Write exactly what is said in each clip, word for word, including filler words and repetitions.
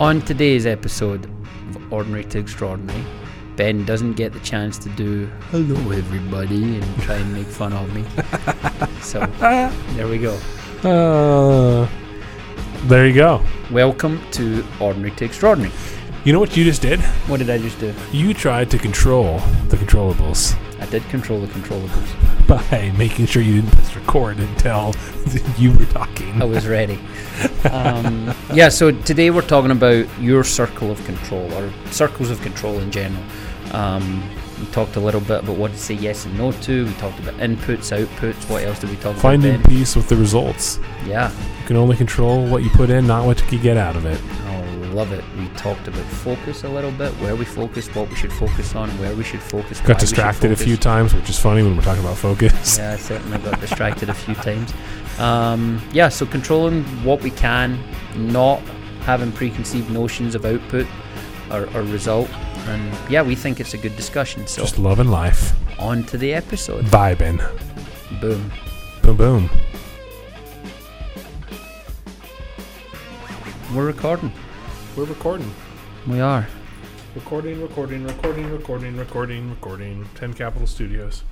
On today's episode of Ordinary to Extraordinary, Ben doesn't get the chance to do hello everybody and try and make fun of me. So, there we go. Uh, there you go. Welcome to Ordinary to Extraordinary. You know what you just did? What did I just do? You tried to control the controllables. I did control the controllables. By making sure you didn't press record until you were talking. I was ready. um, yeah, so today we're talking about your circle of control, or circles of control in general. Um, we talked a little bit about what to say yes and no to. We talked about inputs, outputs. What else did we talk Finding about? Finding peace with the results. Yeah. You can only control what you put in, not what you get out of it. Love it. We talked about focus a little bit, where we focused, what we should focus on, where we should focus. Got distracted focus. a few times, which is funny when we're talking about focus. Yeah, I certainly got distracted a few times. Um, yeah, so controlling what we can, not having preconceived notions of output or, or result. And yeah, we think it's a good discussion. So just loving life. On to the episode. Vibing. Boom. Boom, boom. We're recording. We're recording. We are. Recording, recording, recording, recording, recording, recording. ten Capital Studios.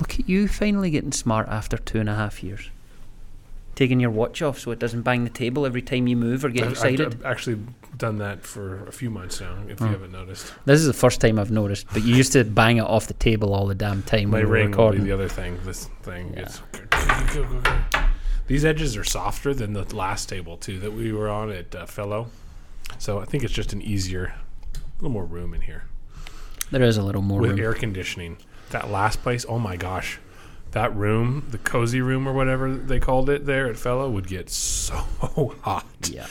Look at you finally getting smart after two and a half years. Taking your watch off so it doesn't bang the table every time you move or get I've, excited. I've actually done that for a few months now, if oh. you haven't noticed. This is the first time I've noticed, but you used to bang it off the table all the damn time when we were recording. My ring will be the other thing. This thing yeah. gets... Go, go, go. These edges are softer than the last table, too, that we were on at uh, Fellow. So I think it's just an easier, a little more room in here. There is a little more room. With air conditioning. That last place, oh my gosh. That room, the cozy room or whatever they called it there at Fellow, would get so hot. Yeah.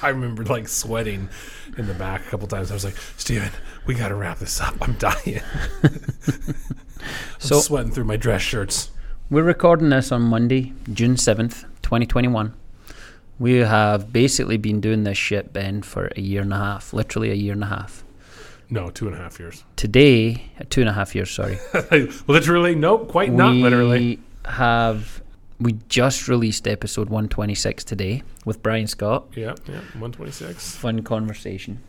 I remember like sweating in the back a couple times. I was like, Stephen, we got to wrap this up. I'm dying. I'm so sweating through my dress shirts. We're recording this on Monday, June seventh, twenty twenty-one. We have basically been doing this shit, Ben, for a year and a half. Literally a year and a half. No, two and a half years. Today, two and a half years, sorry. Literally? Nope, quite we not literally. Have, we just released episode one twenty-six today with Brian Scott. Yeah, yeah, one twenty-six. Fun conversation.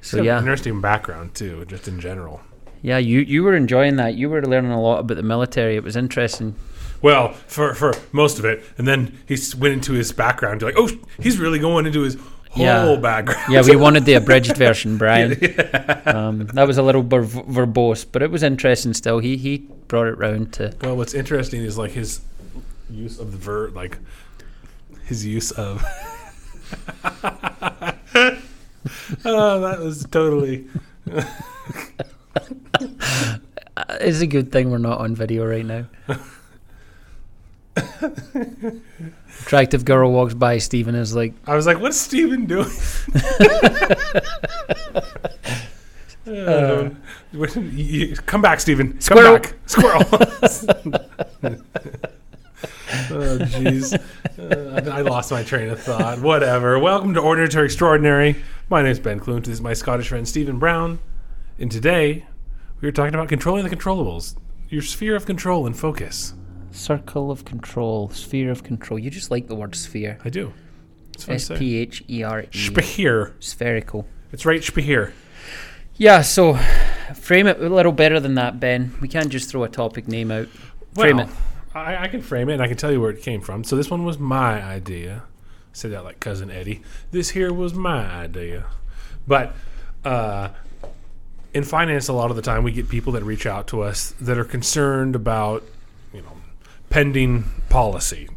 So, it's yeah. interesting background, too, just in general. Yeah, you, you were enjoying that. You were learning a lot about the military. It was interesting. Well, for, for most of it. And then he went into his background. You're like, oh, he's really going into his whole yeah. background. Yeah, we wanted the abridged version, Brian. Yeah. Um, that was a little ber- verbose, but it was interesting still. He he brought it round to... Well, what's interesting is like his use of the verb, like his use of... oh, that was totally... It's a good thing we're not on video right now. Attractive girl walks by, Stephen is like, I was like, what's Stephen doing? uh, come back, Stephen. Squirrel. Come back. Squirrel. Oh, jeez. Uh, I lost my train of thought. Whatever. Welcome to Ordinary to Extraordinary. My name is Ben Clune. This is my Scottish friend, Stephen Brown. And today, we are talking about controlling the controllables, your sphere of control and focus. Circle of control, sphere of control. You just like the word sphere. I do. S P H E R E. Sphere. Spherical. It's right, sphere. Yeah, so frame it a little better than that, Ben. We can't just throw a topic name out. Frame well, it. I, I can frame it, and I can tell you where it came from. So this one was my idea. I said that like Cousin Eddie. This here was my idea. But uh, in finance, a lot of the time, we get people that reach out to us that are concerned about, you know, pending policy.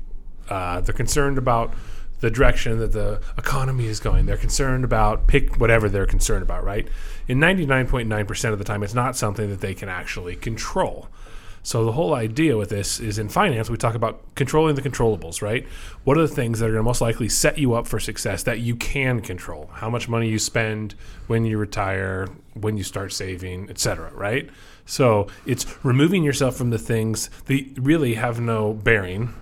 Uh, they're concerned about the direction that the economy is going. They're concerned about pick whatever they're concerned about, right? In ninety-nine point nine percent of the time, it's not something that they can actually control. So the whole idea with this is in finance, we talk about controlling the controllables, right? What are the things that are going to most likely set you up for success that you can control? How much money you spend, when you retire, when you start saving, et cetera, right? So it's removing yourself from the things that really have no bearing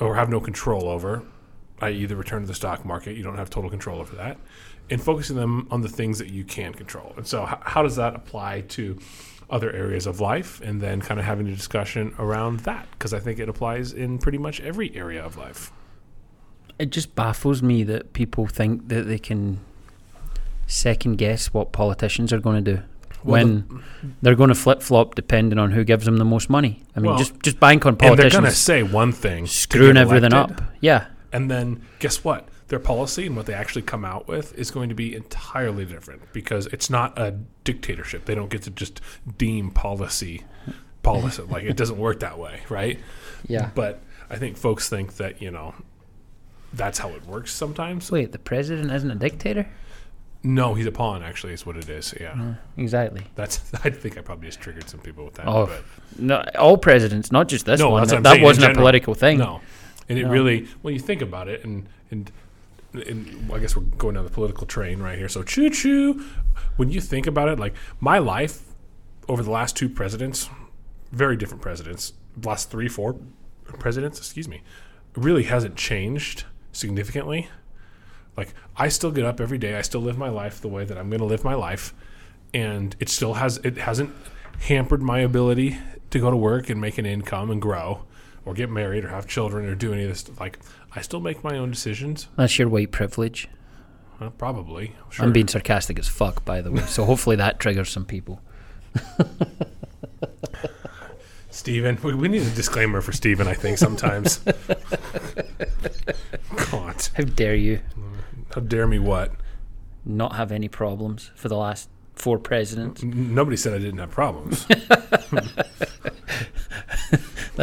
or have no control over, that is the return to the stock market. You don't have total control over that. And focusing them on the things that you can control. And so h- how does that apply to other areas of life? And then kind of having a discussion around that, because I think it applies in pretty much every area of life. It just baffles me that people think that they can second guess what politicians are going to do well, when the, they're going to flip-flop depending on who gives them the most money. I mean, well, just, just bank on politicians. And they're going to say one thing. Screwing everything elected, up. Yeah. And then guess what? Their policy and what they actually come out with is going to be entirely different because it's not a dictatorship. They don't get to just deem policy policy. Like, it doesn't work that way, right? Yeah. But I think folks think that, you know, that's how it works sometimes. Wait, the president isn't a dictator? No, he's a pawn, actually, is what it is. Yeah, mm, exactly. That's. I think I probably just triggered some people with that. Oh, but. No, all presidents, not just this no, one. That, that wasn't general, a political thing. No, and it no. really, when you think about it, and and, and well, I guess we're going down the political train right here. So choo choo. When you think about it, like my life over the last two presidents, very different presidents, last three, four presidents, excuse me, really hasn't changed significantly. Like, I still get up every day. I still live my life the way that I'm going to live my life. And it still has, it hasn't hampered my ability to go to work and make an income and grow or get married or have children or do any of this stuff. Like, I still make my own decisions. That's your white privilege. Well, probably. Sure. I'm being sarcastic as fuck, by the way. So hopefully that triggers some people. Stephen, we, we need a disclaimer for Stephen, I think, sometimes. God. How dare you? How dare me what? Not have any problems for the last four presidents. N- nobody said I didn't have problems. But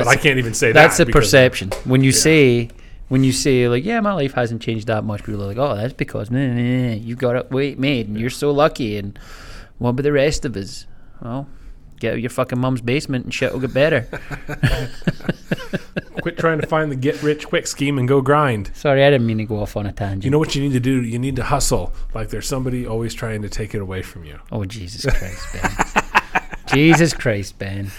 I can't even say that's that. That's a perception. When you yeah. say, when you say, like, yeah, my life hasn't changed that much, people are like, oh, that's because nah, nah, nah, you got it way made and yeah. you're so lucky and what about the rest of us? Well, get out of your fucking mum's basement and shit will get better. Quit trying to find the get-rich-quick scheme and go grind. Sorry, I didn't mean to go off on a tangent. You know what you need to do? You need to hustle. Like there's somebody always trying to take it away from you. Oh, Jesus Christ, Ben. Jesus Christ, Ben.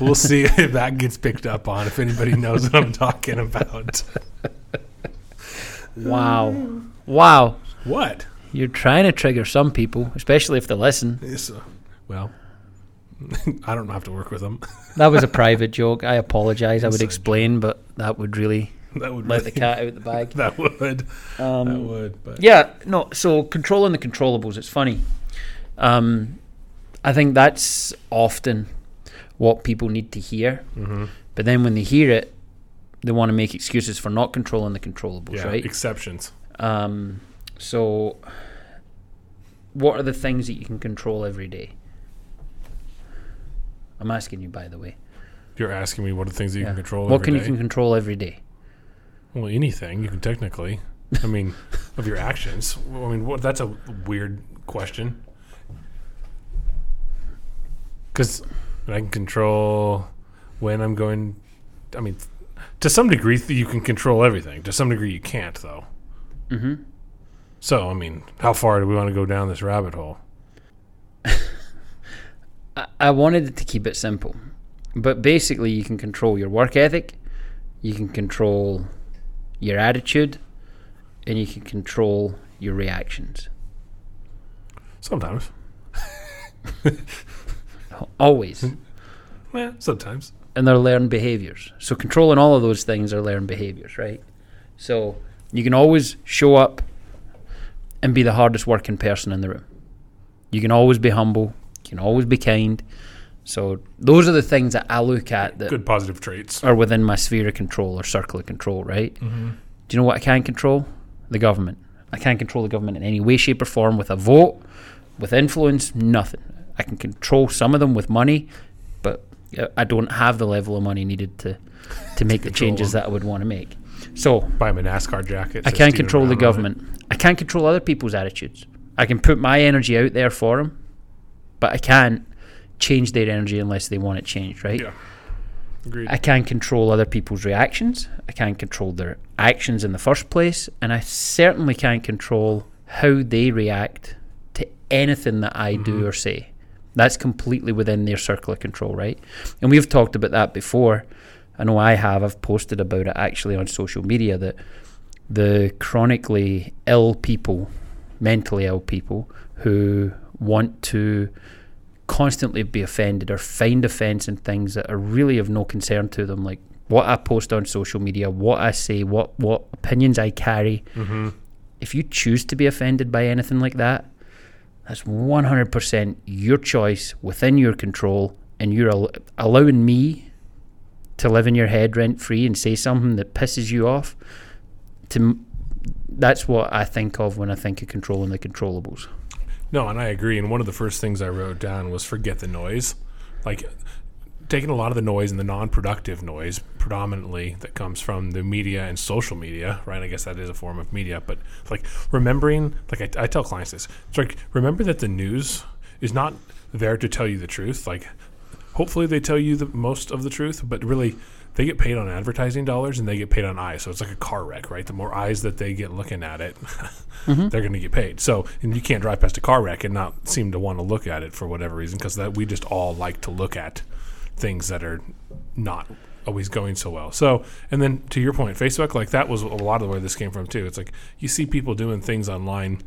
We'll see if that gets picked up on, if anybody knows what I'm talking about. Wow. Wow. What? You're trying to trigger some people, especially if they listen. Yes, uh, well... I don't have to work with them. That was a private joke. I apologize. I would explain, but that would really that would let really, the cat out of the bag. That would. Um, that would. But. Yeah. No. So controlling the controllables. It's funny. Um, I think that's often what people need to hear. Mm-hmm. But then when they hear it, they want to make excuses for not controlling the controllables. Yeah, right? Exceptions. Um, so, what are the things that you can control every day? I'm asking you, by the way. You're asking me what are the things that you yeah. can control what every can day? What can you control every day? Well, anything. You can technically. I mean, of your actions. I mean, what, that's a weird question. Because I can control when I'm going. I mean, to some degree, you can control everything. To some degree, you can't, though. Mm-hmm. So, I mean, how far do we want to go down this rabbit hole? I wanted to keep it simple, but basically you can control your work ethic, you can control your attitude, and you can control your reactions. Sometimes. Always. Well, sometimes. And they're learned behaviors. So controlling all of those things are learned behaviors, right? So you can always show up and be the hardest working person in the room. You can always be humble. You can always be kind. So those are the things that I look at that good positive traits are within my sphere of control or circle of control, right? Mm-hmm. Do you know what I can't control? The government. I can't control the government in any way, shape, or form with a vote, with influence, nothing. I can control some of them with money, but I don't have the level of money needed to, to make to the changes them. that I would want to make. So buy him a NASCAR jacket. I can't control the government. I can't control other people's attitudes. I can put my energy out there for them. But I can't change their energy unless they want it changed, right? Yeah, agreed. I can't control other people's reactions. I can't control their actions in the first place. And I certainly can't control how they react to anything that I mm-hmm. do or say. That's completely within their circle of control, right? And we've talked about that before. I know I have. I've posted about it actually on social media that the chronically ill people, mentally ill people who want to constantly be offended or find offense in things that are really of no concern to them, like what I post on social media, what I say, what, what opinions I carry, mm-hmm. if you choose to be offended by anything like that, that's one hundred percent your choice, within your control, and you're al- allowing me to live in your head rent-free and say something that pisses you off. To that's what I think of when I think of controlling the controllables. No, and I agree. And one of the first things I wrote down was forget the noise. Like, taking a lot of the noise and the non-productive noise predominantly that comes from the media and social media, right? I guess that is a form of media, but like remembering, like I, I tell clients this, it's like, remember that the news is not there to tell you the truth. Like, hopefully they tell you the most of the truth, but really they get paid on advertising dollars and they get paid on eyes. So it's like a car wreck, right? The more eyes that they get looking at it, mm-hmm. they're going to get paid. So, and you can't drive past a car wreck and not seem to want to look at it for whatever reason, because that we just all like to look at things that are not always going so well. So, and then to your point, Facebook, like that was a lot of where this came from too. It's like you see people doing things online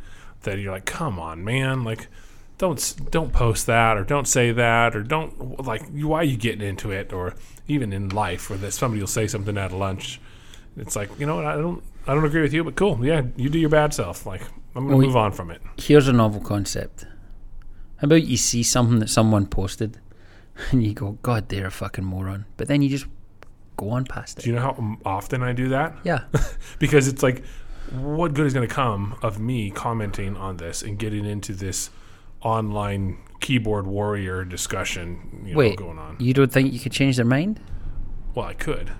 that you're like, come on, man, like don't don't post that, or don't say that, or don't, like, why are you getting into it? Or even in life where that somebody will say something at lunch, it's like, you know what, I don't I don't agree with you, but cool, yeah, you do your bad self. Like, I'm gonna well, move on from it. Here's a novel concept. How about you see something that someone posted and you go, God, they're a fucking moron. But then you just go on past it. Do you know how often I do that? Yeah. Because it's like, what good is going to come of me commenting on this and getting into this online keyboard warrior discussion, you know, Wait, going on? You don't think you could change their mind? Well, I could.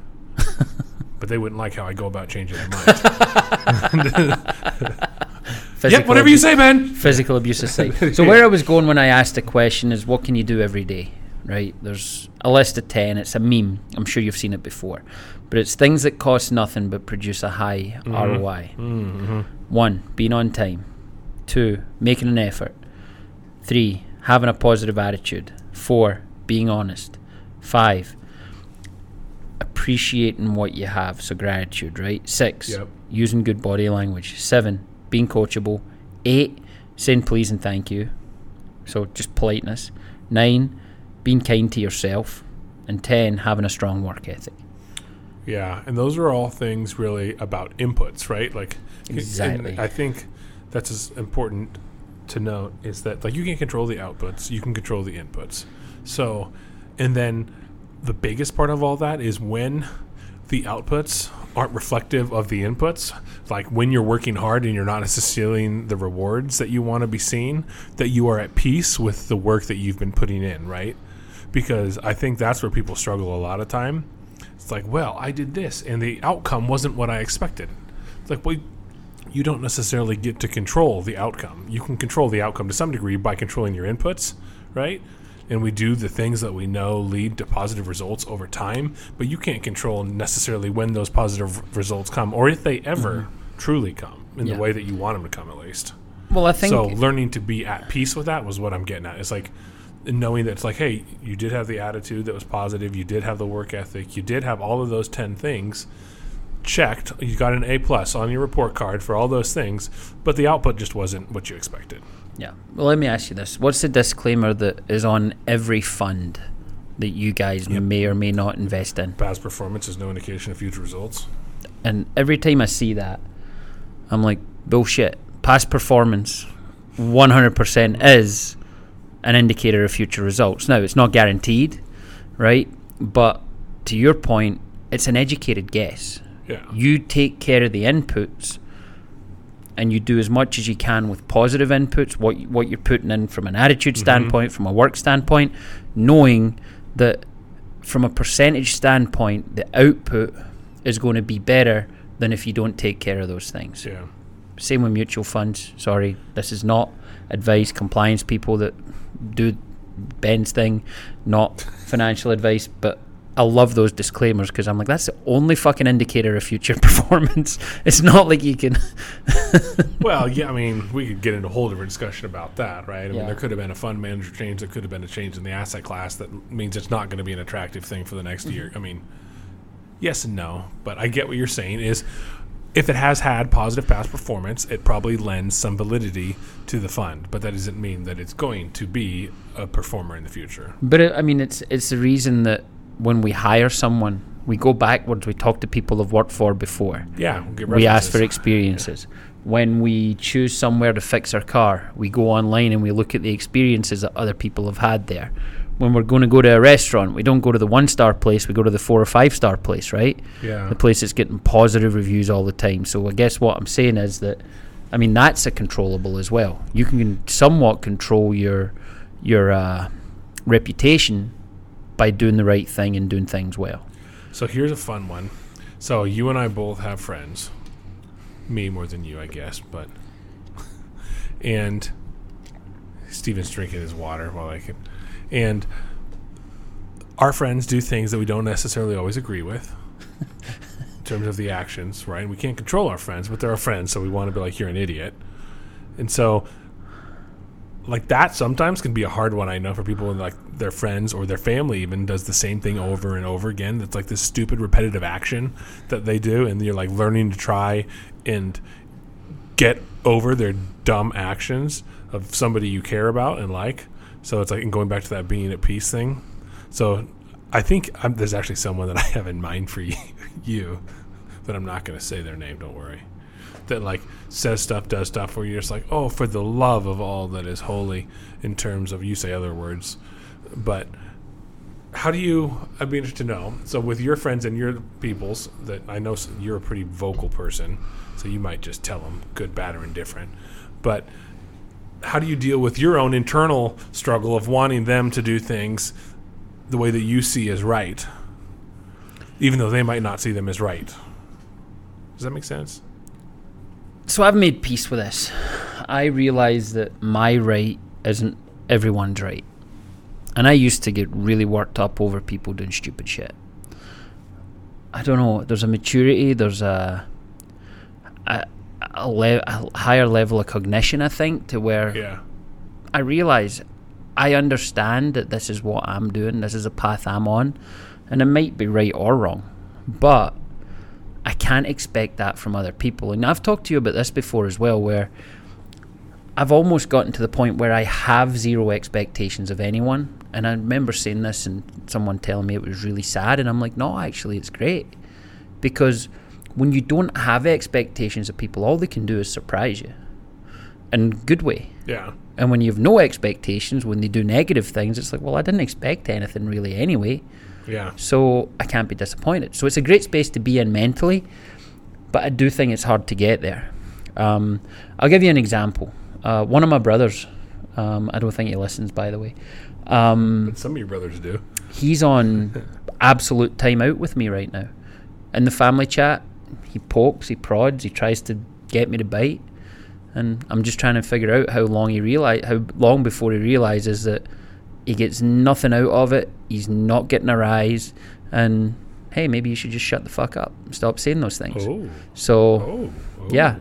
But they wouldn't like how I go about changing their mind. Yep, whatever abuse, you say, Ben. Physical abuse aside. So where I was going when I asked the question is, what can you do every day? Right, there's a list of ten. It's a meme. I'm sure you've seen it before, but it's things that cost nothing but produce a high mm-hmm. R O I. Mm-hmm. One, being on time. Two, making an effort. Three, having a positive attitude. Four, being honest. Five, appreciating what you have, so gratitude, right? Six, yep. using good body language. Seven, being coachable. Eight, saying please and thank you, so just politeness. Nine, being kind to yourself, and ten, having a strong work ethic. Yeah, and those are all things really about inputs, right? Like, exactly. I think that's as important to note is that, like, you can control the outputs, you can control the inputs. So, and then the biggest part of all that is when the outputs aren't reflective of the inputs, like when you're working hard and you're not necessarily the rewards that you want to be seen, that you are at peace with the work that you've been putting in, right? Because I think that's where people struggle a lot of time. It's like, well, I did this and the outcome wasn't what I expected. It's like, well, you don't necessarily get to control the outcome. You can control the outcome to some degree by controlling your inputs, right? And we do the things that we know lead to positive results over time, but you can't control necessarily when those positive results come, or if they ever mm-hmm. truly come in yeah. the way that you want them to come, at least. Well, I think so. Learning to be at peace with that was what I'm getting at. It's like knowing that it's like, hey, you did have the attitude that was positive, you did have the work ethic, you did have all of those ten things checked, you got an A plus on your report card for all those things, but the output just wasn't what you expected. Yeah. Well, let me ask you this. What's the disclaimer that is on every fund that you guys yep. may or may not invest in? Past performance is no indication of future results. And every time I see that, I'm like, bullshit. Past performance one hundred percent is an indicator of future results. Now, it's not guaranteed, right? But to your point, it's an educated guess. Yeah. You take care of the inputs, and you do as much as you can with positive inputs, what what you're putting in from an attitude standpoint, mm-hmm. from a work standpoint, knowing that from a percentage standpoint, the output is going to be better than if you don't take care of those things. Yeah. Same with mutual funds. Sorry, this is not advice. Compliance people that do Ben's thing, not financial advice, but I love those disclaimers because I'm like, that's the only fucking indicator of future performance. It's not like you can... Well, yeah, I mean, we could get into a whole different discussion about that, right? I yeah. mean, there could have been a fund manager change. There could have been a change in the asset class that means it's not going to be an attractive thing for the next mm-hmm. year. I mean, yes and no, but I get what you're saying is if it has had positive past performance, it probably lends some validity to the fund, but that doesn't mean that it's going to be a performer in the future. But, it, I mean, it's it's the reason that when we hire someone, we go backwards. We talk to people who've worked for before. Yeah, we'll get references. We ask for experiences. Yeah. when we choose somewhere to fix our car, we go online and we look at the experiences that other people have had there. When we're going to go to a restaurant, we don't go to the one-star place, we go to the four- or five-star place, right? Yeah. The place that's getting positive reviews all the time. So I guess what I'm saying is that, I mean, that's a controllable as well. You can somewhat control your your uh, reputation by doing the right thing and doing things well. So here's a fun one. So you and I both have friends. Me more than you, I guess, but... and Steven's drinking his water while I can... And our friends do things that we don't necessarily always agree with in terms of the actions, right? And we can't control our friends, but they're our friends, so we want to be like, you're an idiot. And so, like, that sometimes can be a hard one, I know, for people, like, their friends or their family even does the same thing over and over again. That's like this stupid repetitive action that they do, and you're, like, learning to try and get over their dumb actions of somebody you care about and like. So it's like, and going back to that being at peace thing. So I think I'm, there's actually someone that I have in mind for you, you that I'm not going to say their name, don't worry, that like says stuff, does stuff where you're just like, oh, for the love of all that is holy, in terms of, you say other words. But how do you, I'd be interested to know. So with your friends and your peoples, that I know you're a pretty vocal person, so you might just tell them good, bad, or indifferent. But how do you deal with your own internal struggle of wanting them to do things the way that you see as right, even though they might not see them as right? Does that make sense? So I've made peace with this. I realize that my right isn't everyone's right. And I used to get really worked up over people doing stupid shit. I don't know. There's a maturity. There's a... a A, le- a higher level of cognition, I think, to where yeah. I realise I understand that this is what I'm doing, this is a path I'm on, and it might be right or wrong, but I can't expect that from other people. And I've talked to you about this before as well, where I've almost gotten to the point where I have zero expectations of anyone. And I remember saying this and someone telling me it was really sad, and I'm like, no, actually it's great, because when you don't have expectations of people, all they can do is surprise you in a good way. Yeah. And when you have no expectations, when they do negative things, it's like, well, I didn't expect anything really anyway. Yeah. So I can't be disappointed. So it's a great space to be in mentally, but I do think it's hard to get there. Um, I'll give you an example. Uh, one of my brothers, um, I don't think he listens, by the way. Um, but some of your brothers do. He's on absolute time out with me right now. In the family chat, he pokes, he prods, he tries to get me to bite, and I'm just trying to figure out how long he realize how long before he realizes that he gets nothing out of it. He's not getting a rise, and hey, maybe you should just shut the fuck up, stop saying those things. Oh. So, oh. Oh. yeah,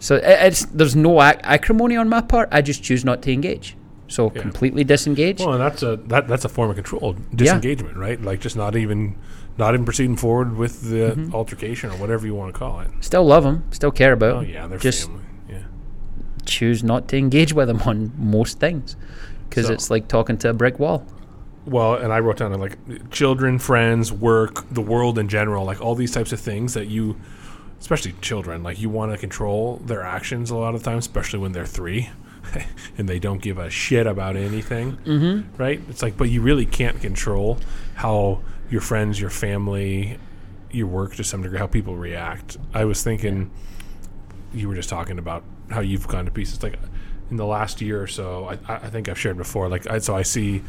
so it, it's there's no ac- acrimony on my part. I just choose not to engage. So yeah. completely disengage. Well, and that's a that, that's a form of control, disengagement, yeah. right? Like just not even. Not even proceeding forward with the mm-hmm. altercation or whatever you want to call it. Still love them. Still care about them. Oh, yeah, they're just family. Yeah. Choose not to engage with them on most things because so, it's like talking to a brick wall. Well, and I wrote down like children, friends, work, the world in general, like all these types of things that you, especially children, like you want to control their actions a lot of times, especially when they're three and they don't give a shit about anything, mm-hmm. right? It's like, but you really can't control how your friends, your family, your work to some degree, how people react. I was thinking you were just talking about how you've gone to peace. It's like in the last year or so, I, I think I've shared before, like I, so I see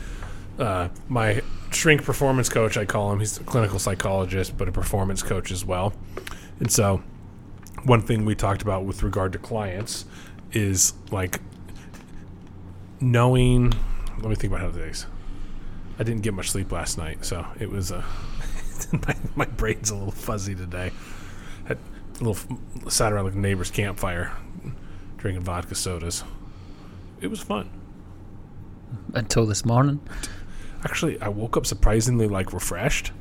uh, my shrink performance coach, I call him, he's a clinical psychologist, but a performance coach as well. And so one thing we talked about with regard to clients is like knowing, let me think about how to do this. I didn't get much sleep last night, so it was uh, my, my brain's a little fuzzy today. Had a little sat around like the neighbor's campfire, drinking vodka sodas. It was fun until this morning. Actually, I woke up surprisingly like refreshed,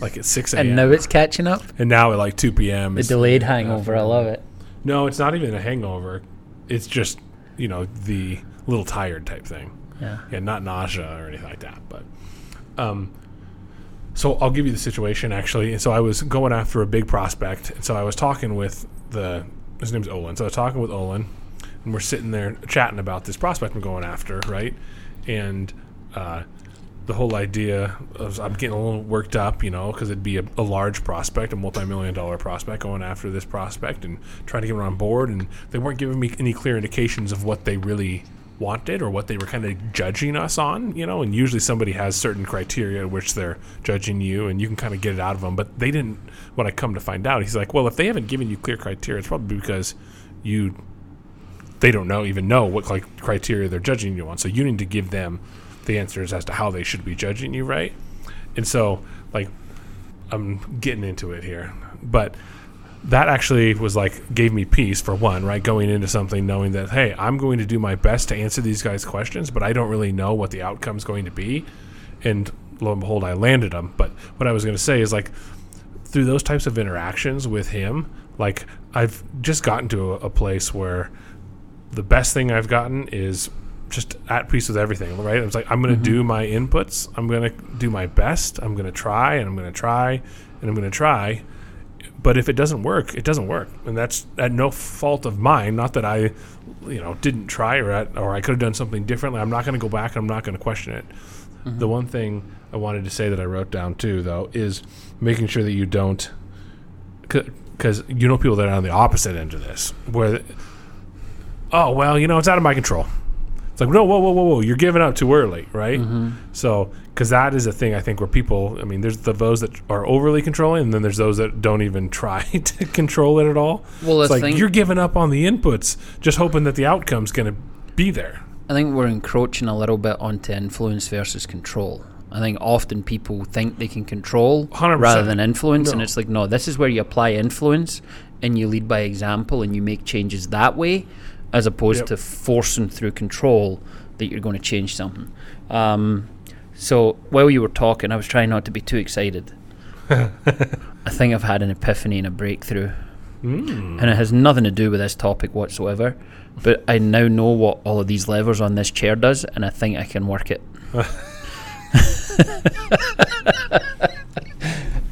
like at six a.m. And now it's catching up. And now at like two p.m. The delayed hangover, I love it. No, it's not even a hangover. It's just you know the little tired type thing. Yeah. yeah, not nausea or anything like that. But um, so I'll give you the situation, actually. And so I was going after a big prospect. And so I was talking with the his name's Olin. So I was talking with Olin, and we're sitting there chatting about this prospect I'm going after, right? And uh, the whole idea of I'm getting a little worked up, you know, because it'd be a, a large prospect, a multi-million dollar prospect going after this prospect and trying to get him on board. And they weren't giving me any clear indications of what they really wanted or what they were kind of judging us on, you know, and usually somebody has certain criteria which they're judging you and you can kind of get it out of them, but they didn't. When I come to find out, he's like, well, if they haven't given you clear criteria, it's probably because you they don't know even know what like criteria they're judging you on, so you need to give them the answers as to how they should be judging you, right? And so like I'm getting into it here, but that actually was like gave me peace for one, right? Going into something knowing that, hey, I'm going to do my best to answer these guys' questions, but I don't really know what the outcome's going to be. And lo and behold, I landed them. But what I was going to say is like through those types of interactions with him, like I've just gotten to a, a place where the best thing I've gotten is just at peace with everything, right? I was like, I'm going to mm-hmm. do my inputs. I'm going to do my best. I'm going to try and I'm going to try and I'm going to try. But if it doesn't work, it doesn't work, and that's at no fault of mine. Not that I, you know, didn't try or at, or I could have done something differently. I'm not going to go back and I'm not going to question it. Mm-hmm. The one thing I wanted to say that I wrote down too, though, is making sure that you don't, because you know people that are on the opposite end of this, where, oh well, you know, it's out of my control. It's like, no, whoa, whoa, whoa, whoa, you're giving up too early, right? Mm-hmm. So, because that is a thing I think where people, I mean, there's the those that are overly controlling, and then there's those that don't even try to control it at all. Well, it's like thing- you're giving up on the inputs, just hoping that the outcome's going to be there. I think we're encroaching a little bit onto influence versus control. I think often people think they can control one hundred percent rather than influence, no. and it's like, no, this is where you apply influence, and you lead by example, and you make changes that way, as opposed yep. to forcing through control that you're going to change something. Um, so while you were talking, I was trying not to be too excited. I think I've had an epiphany and a breakthrough. Mm. And it has nothing to do with this topic whatsoever. But I now know what all of these levers on this chair does, and I think I can work it.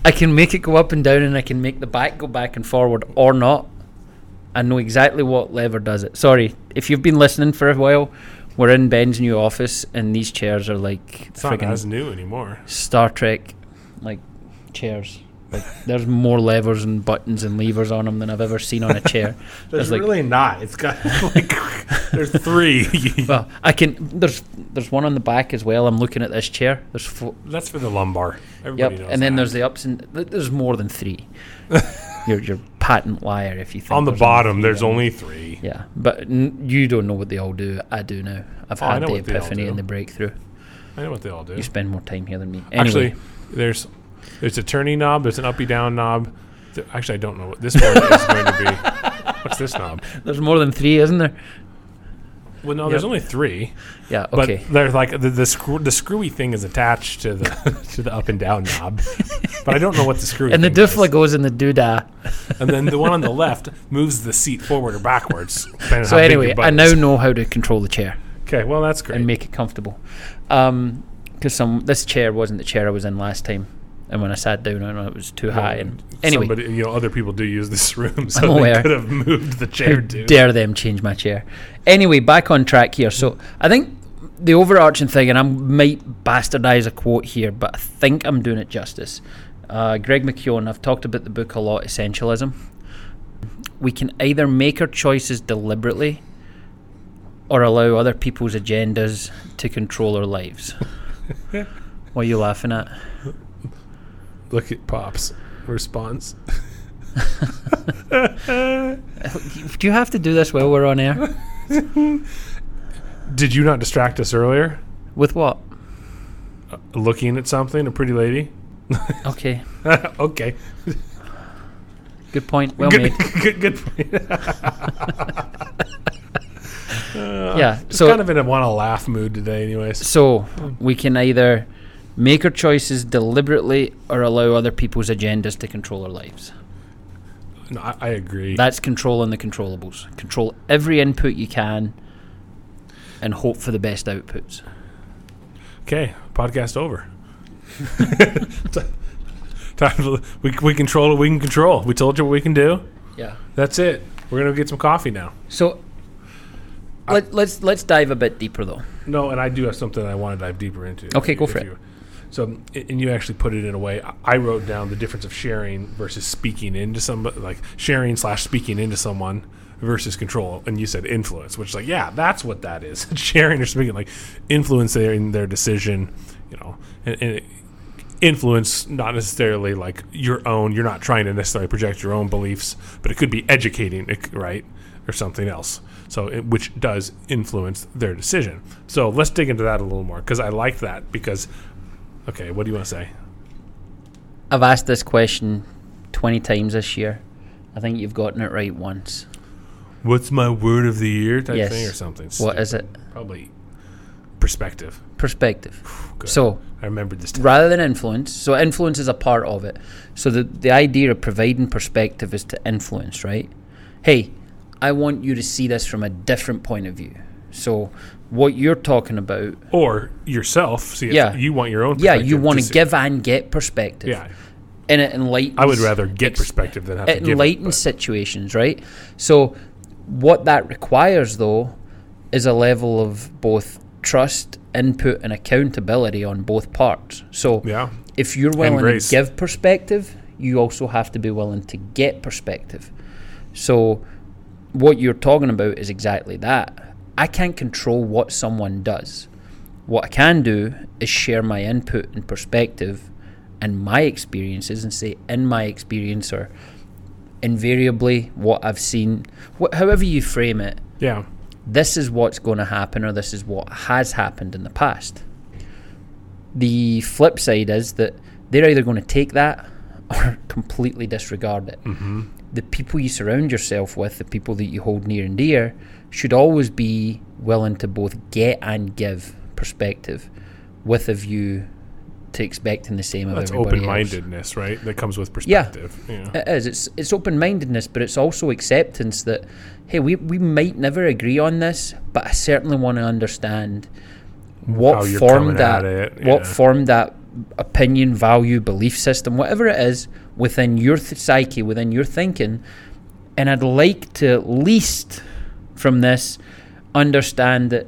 I can make it go up and down, and I can make the back go back and forward or not. I know exactly what lever does it. Sorry, if you've been listening for a while, we're in Ben's new office, and these chairs are like... It's not as new anymore. Star Trek, like, chairs. Like, there's more levers and buttons and levers on them than I've ever seen on a chair. there's there's like, really not. It's got, like, there's three. Well, I can... There's there's one on the back as well. I'm looking at this chair. There's four. That's for the lumbar. Everybody yep, knows and then that. There's the ups and... There's more than three. You're, you're patent liar if you think. On the bottom, there's only three. Yeah, but n- you don't know what they all do. I do now. I've oh, had the epiphany and the breakthrough. I know what they all do. You spend more time here than me. Anyway. Actually, there's there's a turning knob. There's an uppy-down knob. There, actually, I don't know what this one is going to be. What's this knob? There's more than three, isn't there? Well, no, yep. There's only three. Yeah, okay. But there's like the the, screw, the screwy thing is attached to the to the up and down knob, but I don't know what the screwy. And thing the doofla goes in the doodah. And then the one on the left moves the seat forward or backwards. So anyway, I now know how to control the chair. Okay, well that's great. And make it comfortable, because um, some this chair wasn't the chair I was in last time. And when I sat down, I know it was too well, high. And anyway, somebody, you know, other people do use this room, so I'm aware. They could have moved the chair. How too. Dare them change my chair? Anyway, back on track here. So I think the overarching thing, and I might bastardize a quote here, but I think I'm doing it justice. Uh, Greg McKeown. I've talked about the book a lot. Essentialism. We can either make our choices deliberately, or allow other people's agendas to control our lives. What are you laughing at? Look at Pop's response. Do you have to do this while we're on air? Did you not distract us earlier? With what? Uh, looking at something, a pretty lady. Okay. Okay. Good point. Well good, made. Good, good point. uh, yeah. It's so, kind of in a want to laugh mood today anyways. So we can either... make our choices deliberately or allow other people's agendas to control our lives. No, I, I agree. That's controlling the controllables. Control every input you can and hope for the best outputs. Okay, podcast over. Time to, we, we control what we can control. We told you what we can do. Yeah. That's it. We're gonna get some coffee now. So I, let, let's let's dive a bit deeper though. No, and I do have something I want to dive deeper into. Okay, if, go for it. You, so, and you actually put it in a way. I wrote down the difference of sharing versus speaking into somebody, like sharing slash speaking into someone versus control. And you said influence, which is like, yeah, that's what that is. Sharing or speaking, like influence their in their decision, you know, and, and influence not necessarily like your own. You're not trying to necessarily project your own beliefs, but it could be educating, right, or something else. So, it, which does influence their decision. So let's dig into that a little more because I like that because. Okay, what do you want to say? I've asked this question twenty times this year. I think you've gotten it right once. What's my word of the year type yes. thing or something? Stupid. What is it? Probably perspective. Perspective. Whew, so I remembered this time. Rather than influence, so influence is a part of it. So the, the idea of providing perspective is to influence, right? Hey, I want you to see this from a different point of view. So what you're talking about, or yourself, see, yeah, you want your own, yeah, you want to, to give and get perspective, yeah, and it enlightens. I would rather get ex- perspective than have it to give it. It enlightens situations, right? So what that requires, though, is a level of both trust, input, and accountability on both parts. So yeah. if you're willing to give perspective, you also have to be willing to get perspective. So what you're talking about is exactly that. I can't control what someone does. What I can do is share my input and perspective and my experiences and say, in my experience, or invariably what I've seen, wh- however you frame it, yeah, this is what's going to happen, or this is what has happened in the past. The flip side is that they're either going to take that or completely disregard it. Mm-hmm. The people you surround yourself with, the people that you hold near and dear, should always be willing to both get and give perspective with a view to expecting the same well, of everybody else. That's open-mindedness, right? That comes with perspective. Yeah, yeah. It is. It's, it's open-mindedness, but it's also acceptance that, hey, we, we might never agree on this, but I certainly want to understand what formed that, yeah. what formed that opinion, value, belief system, whatever it is, within your th- psyche, within your thinking. And I'd like to at least from this understand that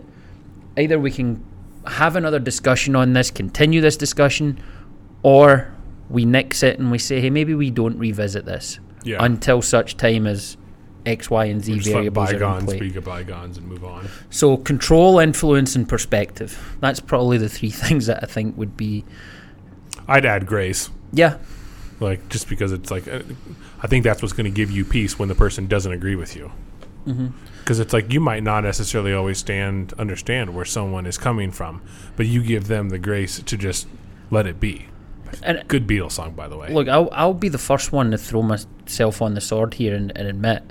either we can have another discussion on this, continue this discussion, or we nix it and we say, hey, maybe we don't revisit this yeah. until such time as X, Y, and Z we variables just let bygones, are in play. Speak of bygones and move on. So control, influence, and perspective. That's probably the three things that I think would be... I'd add grace. Yeah. Like, just because it's like... I think that's what's going to give you peace when the person doesn't agree with you. Because mm-hmm. it's like you might not necessarily always stand understand where someone is coming from, but you give them the grace to just let it be. And good Beatles song, by the way. Look, I'll, I'll be the first one to throw myself on the sword here and, and admit,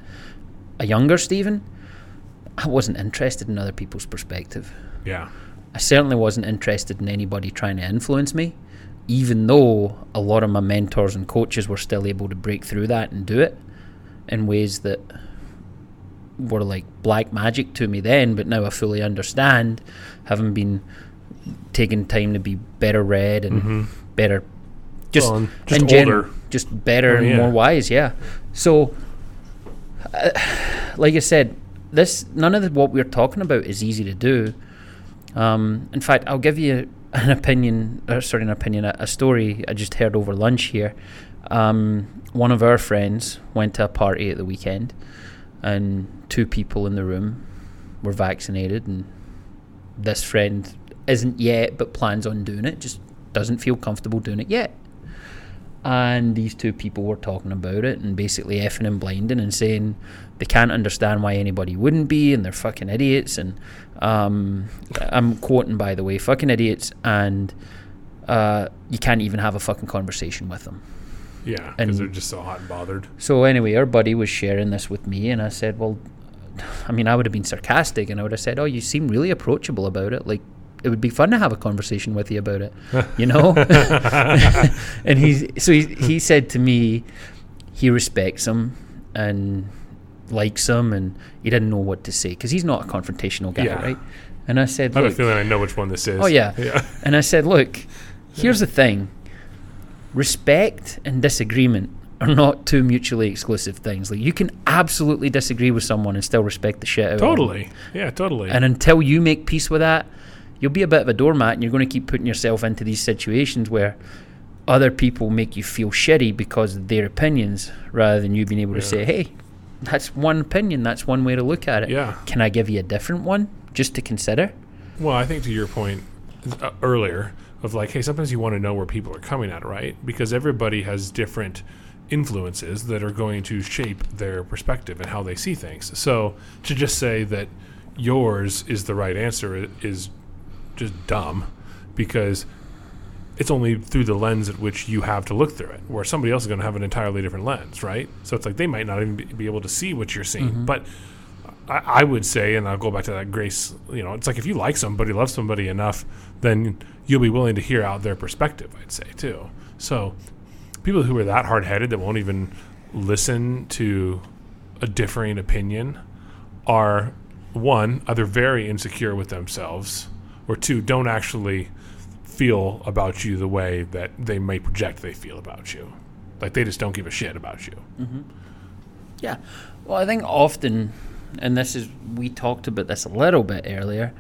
a younger Stephen, I wasn't interested in other people's perspective. Yeah. I certainly wasn't interested in anybody trying to influence me, even though a lot of my mentors and coaches were still able to break through that and do it in ways that were like black magic to me then, but now I fully understand, having been taking time to be better read and mm-hmm. better just, well, just in general, older. just better oh, yeah. and more wise yeah so uh, like I said, this none of the, what we're talking about is easy to do. Um, in fact, I'll give you an opinion or sorry an opinion a, a story I just heard over lunch here. Um, one of our friends went to a party at the weekend and two people in the room were vaccinated, and this friend isn't yet but plans on doing it, just doesn't feel comfortable doing it yet. And these two people were talking about it and basically effing and blinding and saying they can't understand why anybody wouldn't be, and they're fucking idiots, and um, I'm quoting, by the way, fucking idiots, and uh, you can't even have a fucking conversation with them. Yeah, because they're just so hot and bothered. So anyway, our buddy was sharing this with me, and I said, well, I mean, I would have been sarcastic, and I would have said, oh, you seem really approachable about it. Like, it would be fun to have a conversation with you about it, you know? And he's, so he, he said to me he respects him and likes him, and he didn't know what to say because he's not a confrontational guy, yeah. right? And I said, look. I have a feeling I know which one this is. Oh, yeah. yeah. And I said, look, here's yeah. the thing. Respect and disagreement are not two mutually exclusive things. Like, you can absolutely disagree with someone and still respect the shit out totally. of them. Totally. Yeah, totally. And until you make peace with that, you'll be a bit of a doormat, and you're going to keep putting yourself into these situations where other people make you feel shitty because of their opinions, rather than you being able yeah. to say, hey, that's one opinion, that's one way to look at it. Yeah. Can I give you a different one just to consider? Well, I think to your point uh, earlier of like, hey, sometimes you want to know where people are coming at, right? Because everybody has different influences that are going to shape their perspective and how they see things. So to just say that yours is the right answer is just dumb, because it's only through the lens at which you have to look through it, where somebody else is going to have an entirely different lens, right? So it's like they might not even be able to see what you're seeing. Mm-hmm. But I, I would say, and I'll go back to that grace, you know, it's like if you like somebody, love somebody enough, then you'll be willing to hear out their perspective, I'd say, too. So people who are that hard-headed that won't even listen to a differing opinion are, one, either very insecure with themselves, or two, don't actually feel about you the way that they may project they feel about you. Like, they just don't give a shit about you. Mm-hmm. Yeah. Well, I think often, and this is, we talked about this a little bit earlier,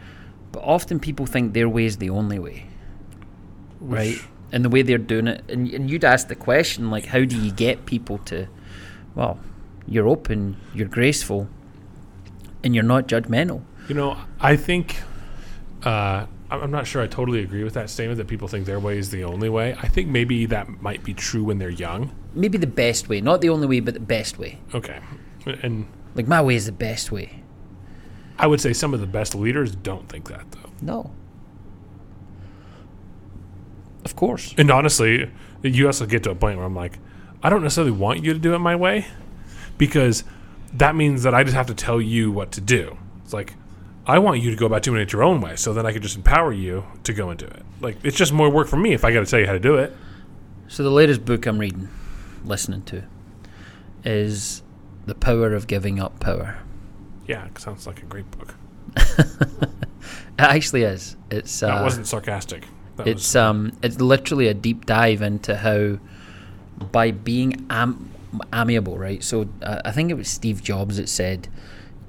but often people think their way is the only way, right? Oof. And the way they're doing it, and, and you'd ask the question, like, how do you get people to, well, you're open, you're graceful, and you're not judgmental. You know, I think... Uh, I'm not sure I totally agree with that statement that people think their way is the only way. I think maybe that might be true when they're young. Maybe the best way. Not the only way, but the best way. Okay. And like, my way is the best way. I would say some of the best leaders don't think that, though. No. Of course. And honestly, you also get to a point where I'm like, I don't necessarily want you to do it my way, because that means that I just have to tell you what to do. It's like, I want you to go about doing it your own way, so then I could just empower you to go and do it. Like, it's just more work for me if I got to tell you how to do it. So the latest book I'm reading, listening to, is The Power of Giving Up Power. Yeah, it sounds like a great book. It actually is. It's uh, that wasn't sarcastic. That it's was, um, it's literally a deep dive into how, by being am- amiable, right? So uh, I think it was Steve Jobs that said,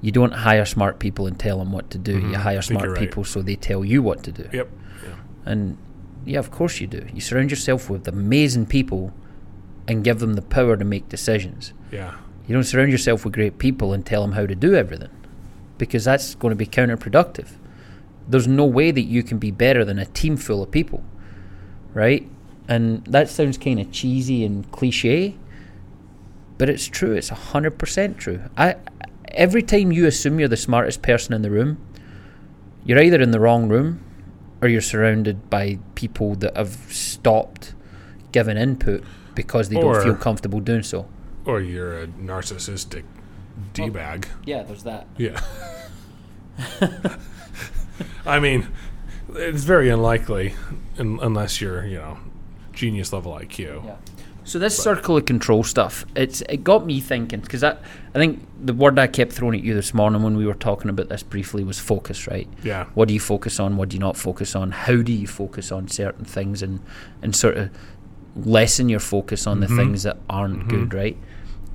you don't hire smart people and tell them what to do. Mm-hmm. You hire smart people, right, so they tell you what to do. Yep. Yeah. And yeah, of course you do. You surround yourself with amazing people and give them the power to make decisions. Yeah. You don't surround yourself with great people and tell them how to do everything, because that's going to be counterproductive. There's no way that you can be better than a team full of people, right? And that sounds kind of cheesy and cliche, but it's true. It's one hundred percent true. I... Every time you assume you're the smartest person in the room, you're either in the wrong room or you're surrounded by people that have stopped giving input because they or, don't feel comfortable doing so. Or you're a narcissistic D-bag. Oh, yeah, there's that. Yeah. I mean, it's very unlikely un- unless you're, you know, genius level I Q. Yeah. So this but. circle of control stuff, it's it got me thinking, because I, I think the word I kept throwing at you this morning when we were talking about this briefly was focus, right? Yeah. What do you focus on? What do you not focus on? How do you focus on certain things and, and sort of lessen your focus on mm-hmm. the things that aren't mm-hmm. good, right?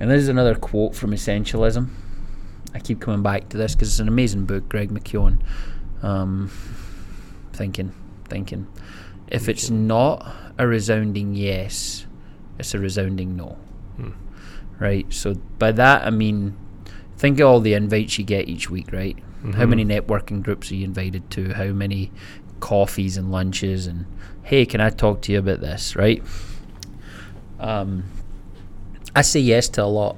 And this is another quote from Essentialism. I keep coming back to this because it's an amazing book, Greg McKeown. Um, thinking, thinking. If it's not a resounding yes... it's a resounding no, hmm. right? So by that, I mean, think of all the invites you get each week, right? Mm-hmm. How many networking groups are you invited to? How many coffees and lunches? And, hey, can I talk to you about this, right? Um, I say yes to a lot.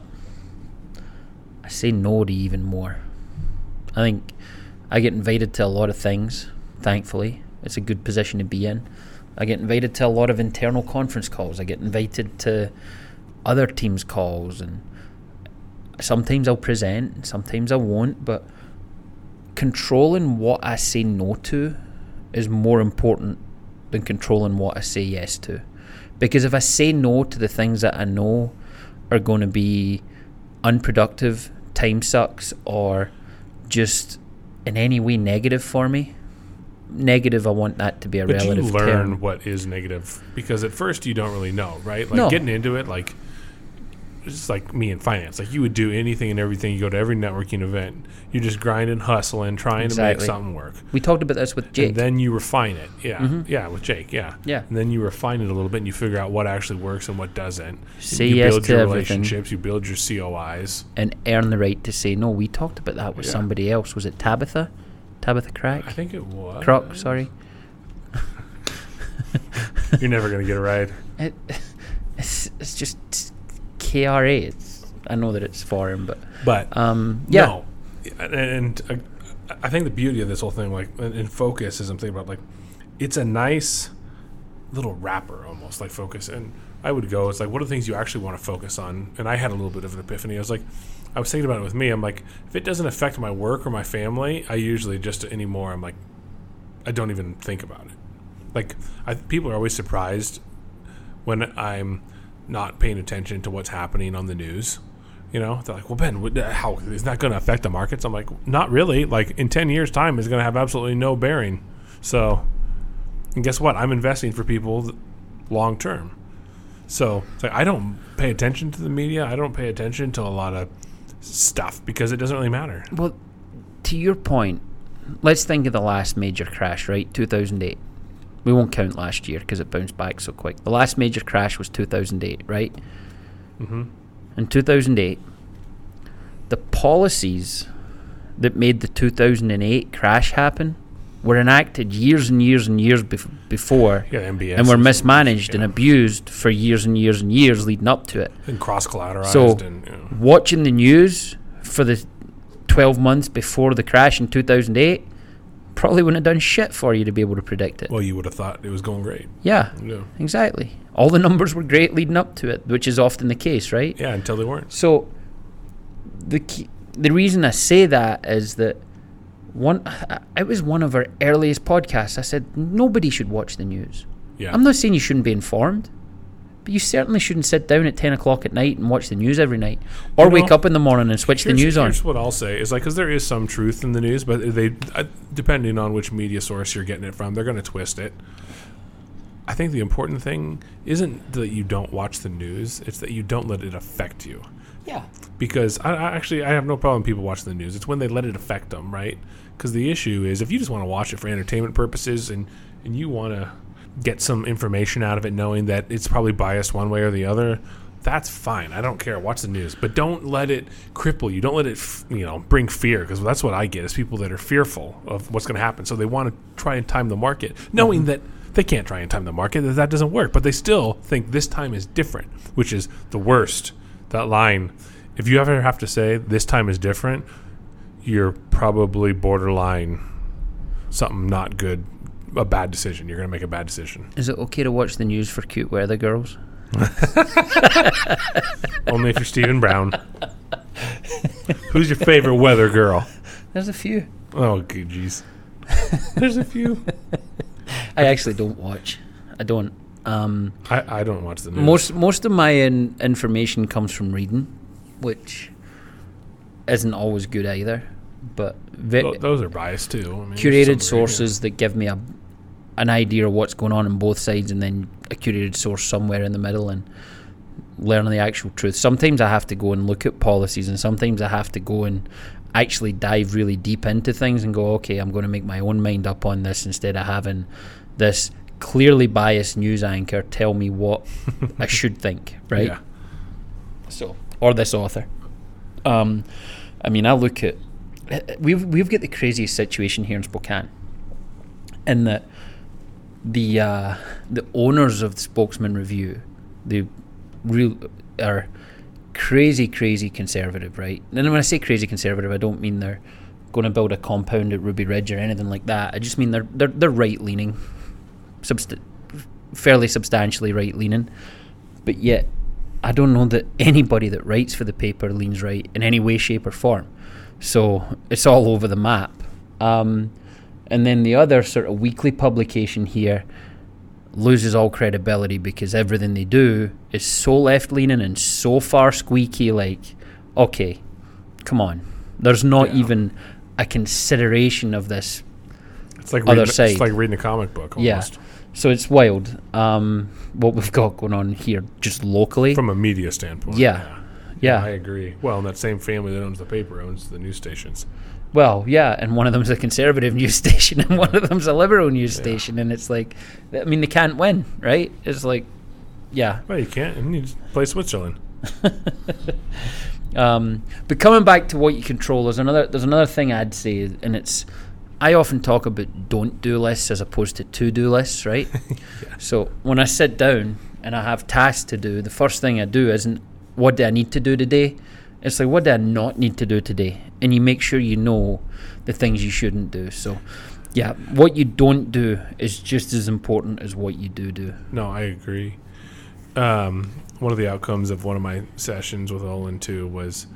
I say no to even more. I think I get invited to a lot of things, thankfully. It's a good position to be in. I get invited to a lot of internal conference calls. I get invited to other teams' calls, and sometimes I'll present, and sometimes I won't, but controlling what I say no to is more important than controlling what I say yes to. Because if I say no to the things that I know are going to be unproductive, time sucks, or just in any way negative for me, negative, I want that to be a but relative term. But you learn term. what is negative, because at first you don't really know, right? Like no. Getting into it, like just like me in finance. Like you would do anything and everything. You go to every networking event. You just grind and hustle and trying exactly. to make something work. We talked about this with Jake. And then you refine it. Yeah. Mm-hmm. Yeah, with Jake. Yeah. Yeah. And then you refine it a little bit and you figure out what actually works and what doesn't. Say you yes build to your everything. Relationships. You build your C O Is. And earn the right to say no. We talked about that with yeah. somebody else. Was it Tabitha? Tabitha Crack? I think it was. Croc, sorry. You're never going to get a ride. It, it's, it's just K R A. It's, I know that it's foreign, but... But, um, yeah. no. And, and uh, I think the beauty of this whole thing, like, in Focus, is I'm thinking about, like, it's a nice little wrapper almost, like Focus. And I would go, it's like, what are the things you actually want to focus on? And I had a little bit of an epiphany. I was like, I was thinking about it with me. I'm like, if it doesn't affect my work or my family, I usually just anymore, I'm like, I don't even think about it. Like, I, people are always surprised when I'm not paying attention to what's happening on the news. You know, they're like, well, Ben, what, how is that going to affect the markets? I'm like, not really. Like, in ten years' time, it's going to have absolutely no bearing. So, and guess what? I'm investing for people long term. So, it's like, I don't pay attention to the media. I don't pay attention to a lot of stuff because it doesn't really matter. Well, to your point, let's think of the last major crash, right? two thousand eight. We won't count last year because it bounced back so quick. The last major crash was two thousand eight, right? Mm-hmm. In two thousand eight, the policies that made the two thousand eight crash happen were enacted years and years and years bef- before yeah, M B S and were mismanaged yeah. and abused for years and years and years leading up to it. And cross-collateralized. So and, you know. watching the news for the twelve months before the crash in two thousand eight probably wouldn't have done shit for you to be able to predict it. Well, you would have thought it was going great. Yeah, yeah, exactly. All the numbers were great leading up to it, which is often the case, right? Yeah, until they weren't. So the key, the reason I say that is that one, it was one of our earliest podcasts. I said nobody should watch the news. Yeah, I'm not saying you shouldn't be informed, but you certainly shouldn't sit down at ten o'clock at night and watch the news every night, or you know, wake up in the morning and switch the news on. Here's what I'll say is like, because there is some truth in the news, but they, depending on which media source you're getting it from, they're going to twist it. I think the important thing isn't that you don't watch the news; it's that you don't let it affect you. Yeah. Because I, I actually I have no problem people watching the news. It's when they let it affect them, right? Because the issue is if you just want to watch it for entertainment purposes and and you want to get some information out of it knowing that it's probably biased one way or the other, that's fine. I don't care. Watch the news. But don't let it cripple you. Don't let it, you know, bring fear, because that's what I get is people that are fearful of what's going to happen. So they want to try and time the market, knowing mm-hmm. that they can't try and time the market, that that doesn't work. But they still think this time is different, which is the worst. That line, if you ever have to say this time is different, you're probably borderline something not good. A bad decision. You're going to make a bad decision. Is it okay to watch the news for cute weather girls? Only if you're Stephen Brown. Who's your favorite weather girl? There's a few. Oh, geez. There's a few. I actually don't watch. I don't. Um, I, I don't watch the news. Most most of my in, information comes from reading, which isn't always good either. But ve- well, those are biased too. I mean, curated sources that give me a an idea of what's going on on both sides, and then a curated source somewhere in the middle and learn the actual truth. Sometimes I have to go and look at policies, and sometimes I have to go and actually dive really deep into things and go, okay, I'm going to make my own mind up on this instead of having this clearly biased news anchor tell me what I should think, right? Yeah. So, or this author. Um, I mean, I look at We've we've got the craziest situation here in Spokane, in that the uh, the owners of the Spokesman Review, they real are crazy crazy conservative, right? And when I say crazy conservative, I don't mean they're going to build a compound at Ruby Ridge or anything like that. I just mean they're they're they're right leaning, subst- fairly substantially right leaning, but yet I don't know that anybody that writes for the paper leans right in any way, shape, or form. So it's all over the map. Um, and then the other sort of weekly publication here loses all credibility because everything they do is so left-leaning and so far squeaky, like, okay, come on. There's not yeah. even a consideration of this it's like other reading, side. It's like reading a comic book almost. Yeah. So it's wild um, what we've got going on here just locally. From a media standpoint. Yeah. yeah. Yeah, I agree. Well, and that same family that owns the paper owns the news stations. Well, yeah, and one of them's a conservative news station and one of them's a liberal news yeah. station, and it's like, I mean, they can't win, right? It's like, yeah. Well, you can't. You just play Switzerland. um, but coming back to what you control, there's another there's another thing I'd say, and it's, I often talk about don't-do lists as opposed to to-do lists, right? yeah. So when I sit down and I have tasks to do, the first thing I do isn't, what do I need to do today? It's like, what do I not need to do today? And you make sure you know the things you shouldn't do. So, yeah, what you don't do is just as important as what you do do. No, I agree. Um, one of the outcomes of one of my sessions with Olin, too, was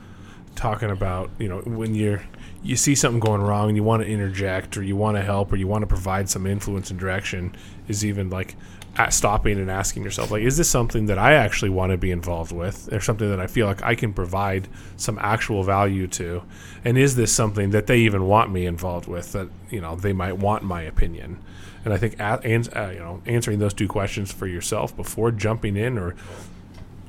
talking about, you know, when you're you see something going wrong and you want to interject or you want to help or you want to provide some influence and direction, is even like at stopping and asking yourself, like, is this something that I actually want to be involved with, or something that I feel like I can provide some actual value to? And is this something that they even want me involved with, that, you know, they might want my opinion? And I think at, and, uh, you know, answering those two questions for yourself before jumping in or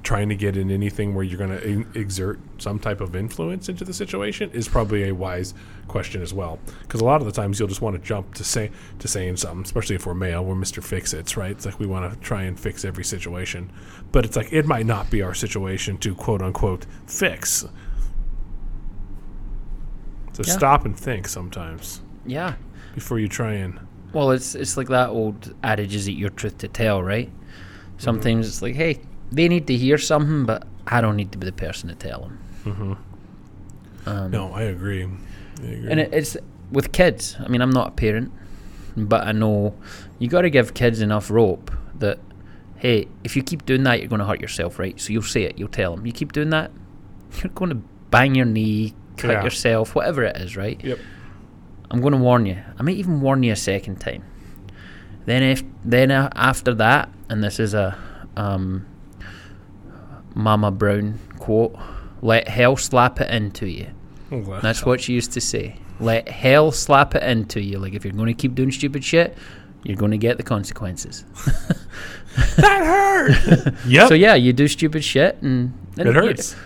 trying to get in anything where you're going to in- exert some type of influence into the situation is probably a wise question as well. Because a lot of the times you'll just want to jump to say to saying something, especially if we're male, we're Mister Fix-Its, right? It's like we want to try and fix every situation. But it's like, it might not be our situation to quote-unquote fix. So yeah. Stop and think sometimes. Yeah. Before you try and... Well, it's it's like that old adage, is it your truth to tell, right? Sometimes mm-hmm. it's like, hey... they need to hear something, but I don't need to be the person to tell them. Mm-hmm. Um, no, I agree. I agree. And it, it's with kids. I mean, I'm not a parent, but I know you got to give kids enough rope that, hey, if you keep doing that, you're going to hurt yourself, right? So you'll say it. You'll tell them. You keep doing that, you're going to bang your knee, cut yeah. yourself, whatever it is, right? Yep. I'm going to warn you. I might even warn you a second time. Then, if then after that, and this is a... Um, Mama Brown quote, let hell slap it into you. Oh, that's what she used to say. Let hell slap it into you. Like, if you're going to keep doing stupid shit, you're going to get the consequences. That hurt. Yep. So yeah, you do stupid shit and, and it hurts.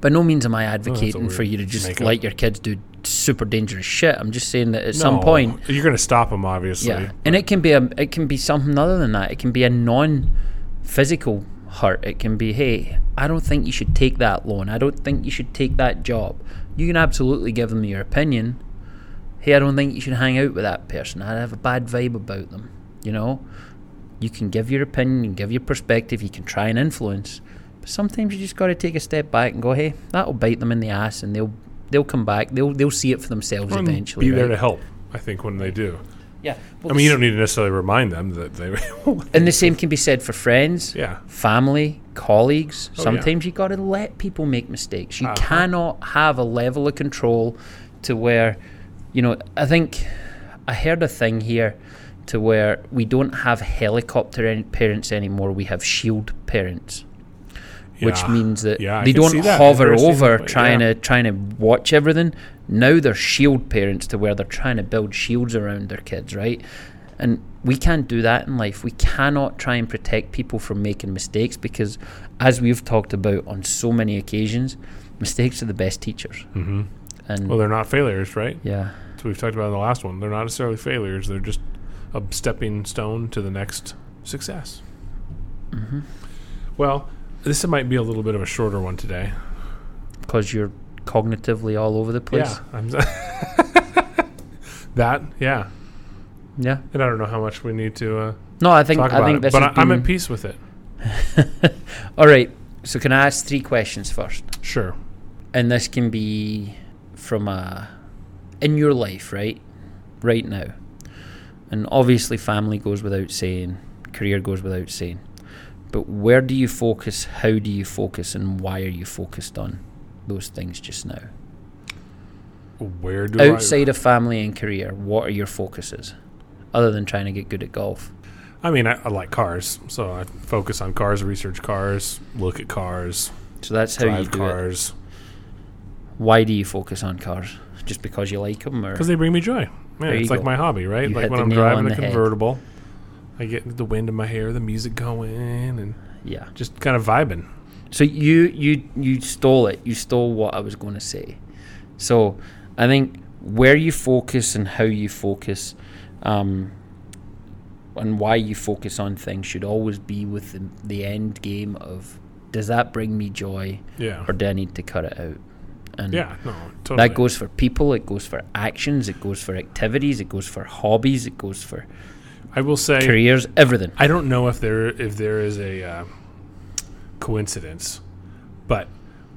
By no means am I advocating oh, for you to just makeup. Let your kids do super dangerous shit. I'm just saying that at no, some point you're going to stop them, obviously. Yeah. And it can be a it can be something other than that. It can be a non-physical hurt. It can be, hey, I don't think you should take that loan. I don't think you should take that job. You can absolutely give them your opinion. Hey, I don't think you should hang out with that person. I have a bad vibe about them. You know, you can give your opinion, you can give your perspective, you can try and influence, but sometimes you just got to take a step back and go, hey, that'll bite them in the ass, and they'll they'll come back. They'll they'll see it for themselves and eventually. Be right? there to help. I think when they do. Yeah, well, I mean, you don't need to necessarily remind them that they. And the same can be said for friends, yeah, family, colleagues. Oh, sometimes yeah. you got to let people make mistakes. You uh-huh. cannot have a level of control to where, you know. I think I heard a thing here to where we don't have helicopter parents anymore. We have shield parents, yeah. which means that yeah, they don't that. hover over that, trying yeah. to trying to watch everything. Now they're shield parents to where they're trying to build shields around their kids, right? And we can't do that in life. We cannot try and protect people from making mistakes because, as we've talked about on so many occasions, mistakes are the best teachers. Mm-hmm. And well, they're not failures, right? Yeah. So we've talked about in the last one. They're not necessarily failures. They're just a stepping stone to the next success. Mm-hmm. Well, this might be a little bit of a shorter one today. Because you're... cognitively all over the place. Yeah, I'm that yeah, yeah. And I don't know how much we need to. Uh, no, I think talk I about think that's. But I, I'm at peace with it. All right. So can I ask three questions first? Sure. And this can be from a in your life, right, right now, and obviously family goes without saying, career goes without saying, but where do you focus? How do you focus? And why are you focused on those things just now? Where do outside I, of family and career, what are your focuses other than trying to get good at golf? I mean, I, I like cars, so I focus on cars, research cars, look at cars. So that's how you do cars. It. Why do you focus on cars? Just because you like them, or because they bring me joy? Yeah, it's like go. my hobby, right? You like when I'm driving a convertible, head. I get the wind in my hair, the music going, and yeah, just kind of vibing. So you you you stole it. You stole what I was going to say. So I think where you focus and how you focus, um, and why you focus on things should always be with the, the end game of, does that bring me joy? Yeah. Or do I need to cut it out? And yeah, no, totally. That goes for people. It goes for actions. It goes for activities. It goes for hobbies. It goes for, I will say, careers. Everything. I don't know if there if there is a uh, coincidence, but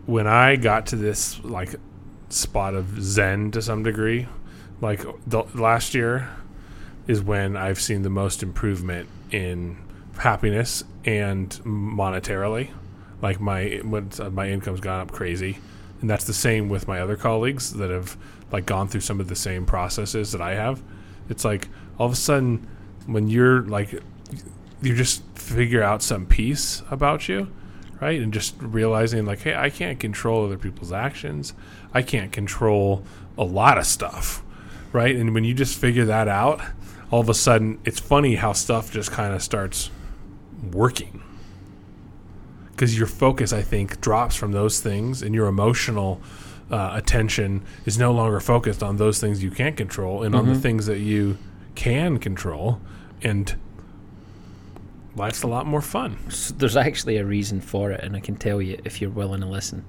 when I got to this like spot of Zen to some degree, like the last year, is when I've seen the most improvement in happiness and monetarily. Like my my income's gone up crazy. And that's the same with my other colleagues that have like gone through some of the same processes that I have. It's like all of a sudden when you're like, you just figure out some peace about you, right? And just realizing like, hey, I can't control other people's actions. I can't control a lot of stuff, right? And when you just figure that out, all of a sudden it's funny how stuff just kind of starts working. Because your focus, I think, drops from those things, and your emotional uh, attention is no longer focused on those things you can't control and mm-hmm. on the things that you can control, and life's a lot more fun. So there's actually a reason for it, and I can tell you if you're willing to listen.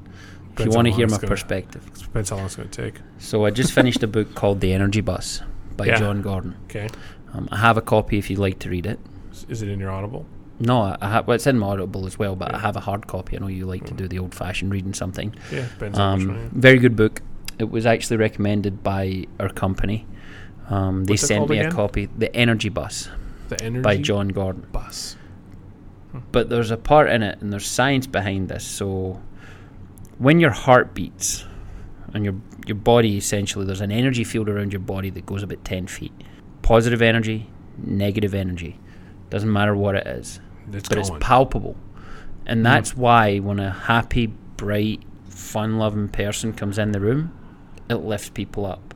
Depends if you want to hear my gonna, perspective. Depends how long it's going to take. So I just finished a book called The Energy Bus by yeah. John Gordon. Okay. Um, I have a copy if you'd like to read it. Is it in your Audible? No, I ha- well, it's in my Audible as well, but yeah. I have a hard copy. I know you like mm. to do the old-fashioned reading something. Yeah, depends um, on which one, yeah. Very good book. It was actually recommended by our company. Um, they What's sent me again? a copy. The Energy Bus. The Energy by John Gordon. Bus. Hmm. But there's a part in it, and there's science behind this. So when your heart beats, and your your body essentially, there's an energy field around your body that goes about ten feet. Positive energy, negative energy. Doesn't matter what it is. It's but going. It's palpable. And that's mm. why when a happy, bright, fun-loving person comes in the room, it lifts people up.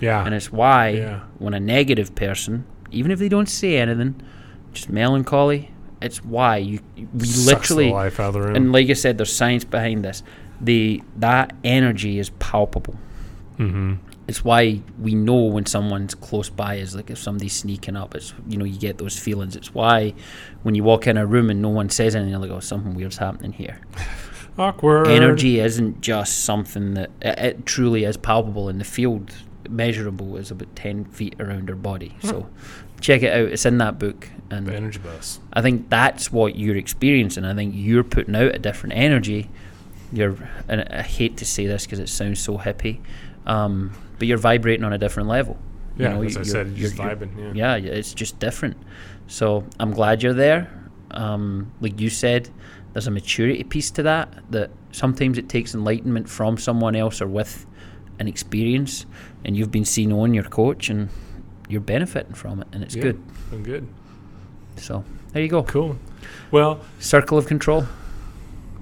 Yeah. And it's why yeah. when a negative person, even if they don't say anything, just melancholy, it's why you we Sucks literally the life out of the room. And like I said, there's science behind this. The that energy is palpable. Mm-hmm. It's why we know when someone's close by is like if somebody's sneaking up, it's, you know, you get those feelings. It's why when you walk in a room and no one says anything, you're like, oh, something weird's happening here. Awkward. Energy isn't just something that it, it truly is palpable in the field. Measurable is about ten feet around our body. Hmm. So check it out. It's in that book. And The Energy Bus. I think that's what you're experiencing. I think you're putting out a different energy. You're, and I hate to say this because it sounds so hippie, um, but you're vibrating on a different level. Yeah, you know, as I said, you're just vibing. Yeah. yeah, it's just different. So I'm glad you're there. Um, like you said, there's a maturity piece to that, that sometimes it takes enlightenment from someone else or with an experience, and you've been seen on your coach, and you're benefiting from it, and it's yeah, good. I'm good. So there you go. Cool. Well, circle of control.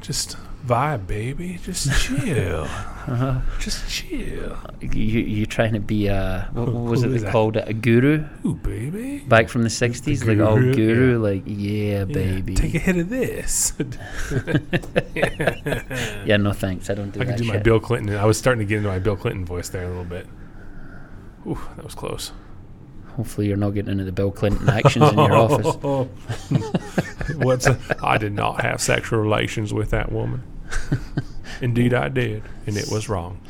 Just vibe, baby. Just chill. uh-huh. Just chill. You, you're trying to be a what, what was Who it they called it? A guru? Ooh, baby. Back from the sixties, the like all oh, guru, yeah. like yeah, yeah, baby. Take a hit of this. yeah, no thanks. I don't do I that. I could do shit. my Bill Clinton. I was starting to get into my Bill Clinton voice there a little bit. Ooh, that was close. Hopefully you're not getting into the Bill Clinton actions in your office. What's a, I did not have sexual relations with that woman. Indeed I did, and it was wrong.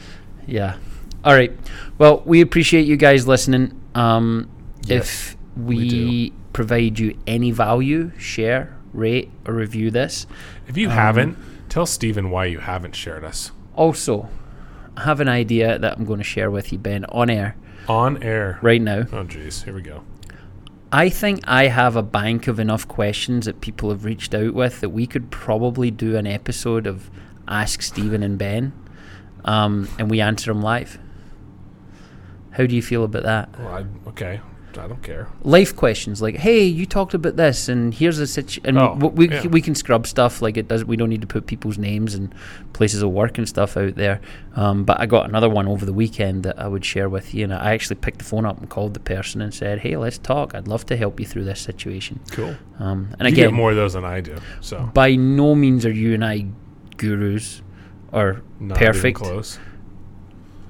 Yeah. All right. Well, we appreciate you guys listening. Um, yes, if we, we provide you any value, share, rate, or review this. If you um, haven't, tell Stephen why you haven't shared us. Also, I have an idea that I'm going to share with you, Ben, on air. On air. Right now. Oh, jeez. Here we go. I think I have a bank of enough questions that people have reached out with that we could probably do an episode of Ask Stephen and Ben, um, and we answer them live. How do you feel about that? Well, I, okay. I don't care. Life questions like, "Hey, you talked about this, and here's a situ." And oh, we we, yeah. we can scrub stuff like it does. We don't need to put people's names and places of work and stuff out there. Um, but I got another one over the weekend that I would share with you, and I actually picked the phone up and called the person and said, "Hey, let's talk. I'd love to help you through this situation." Cool. Um, and you again, get more of those than I do. So by no means are you and I gurus are not perfect. Even close.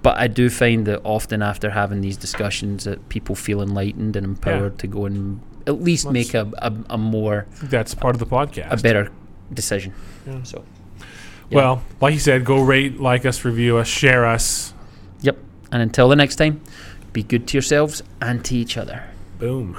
But I do find that often after having these discussions that people feel enlightened and empowered yeah. to go and at least Let's make a, a, a more... That's part of the podcast. A better decision. Yeah. So, yeah. Well, like you said, go rate, like us, review us, share us. Yep. And until the next time, be good to yourselves and to each other. Boom.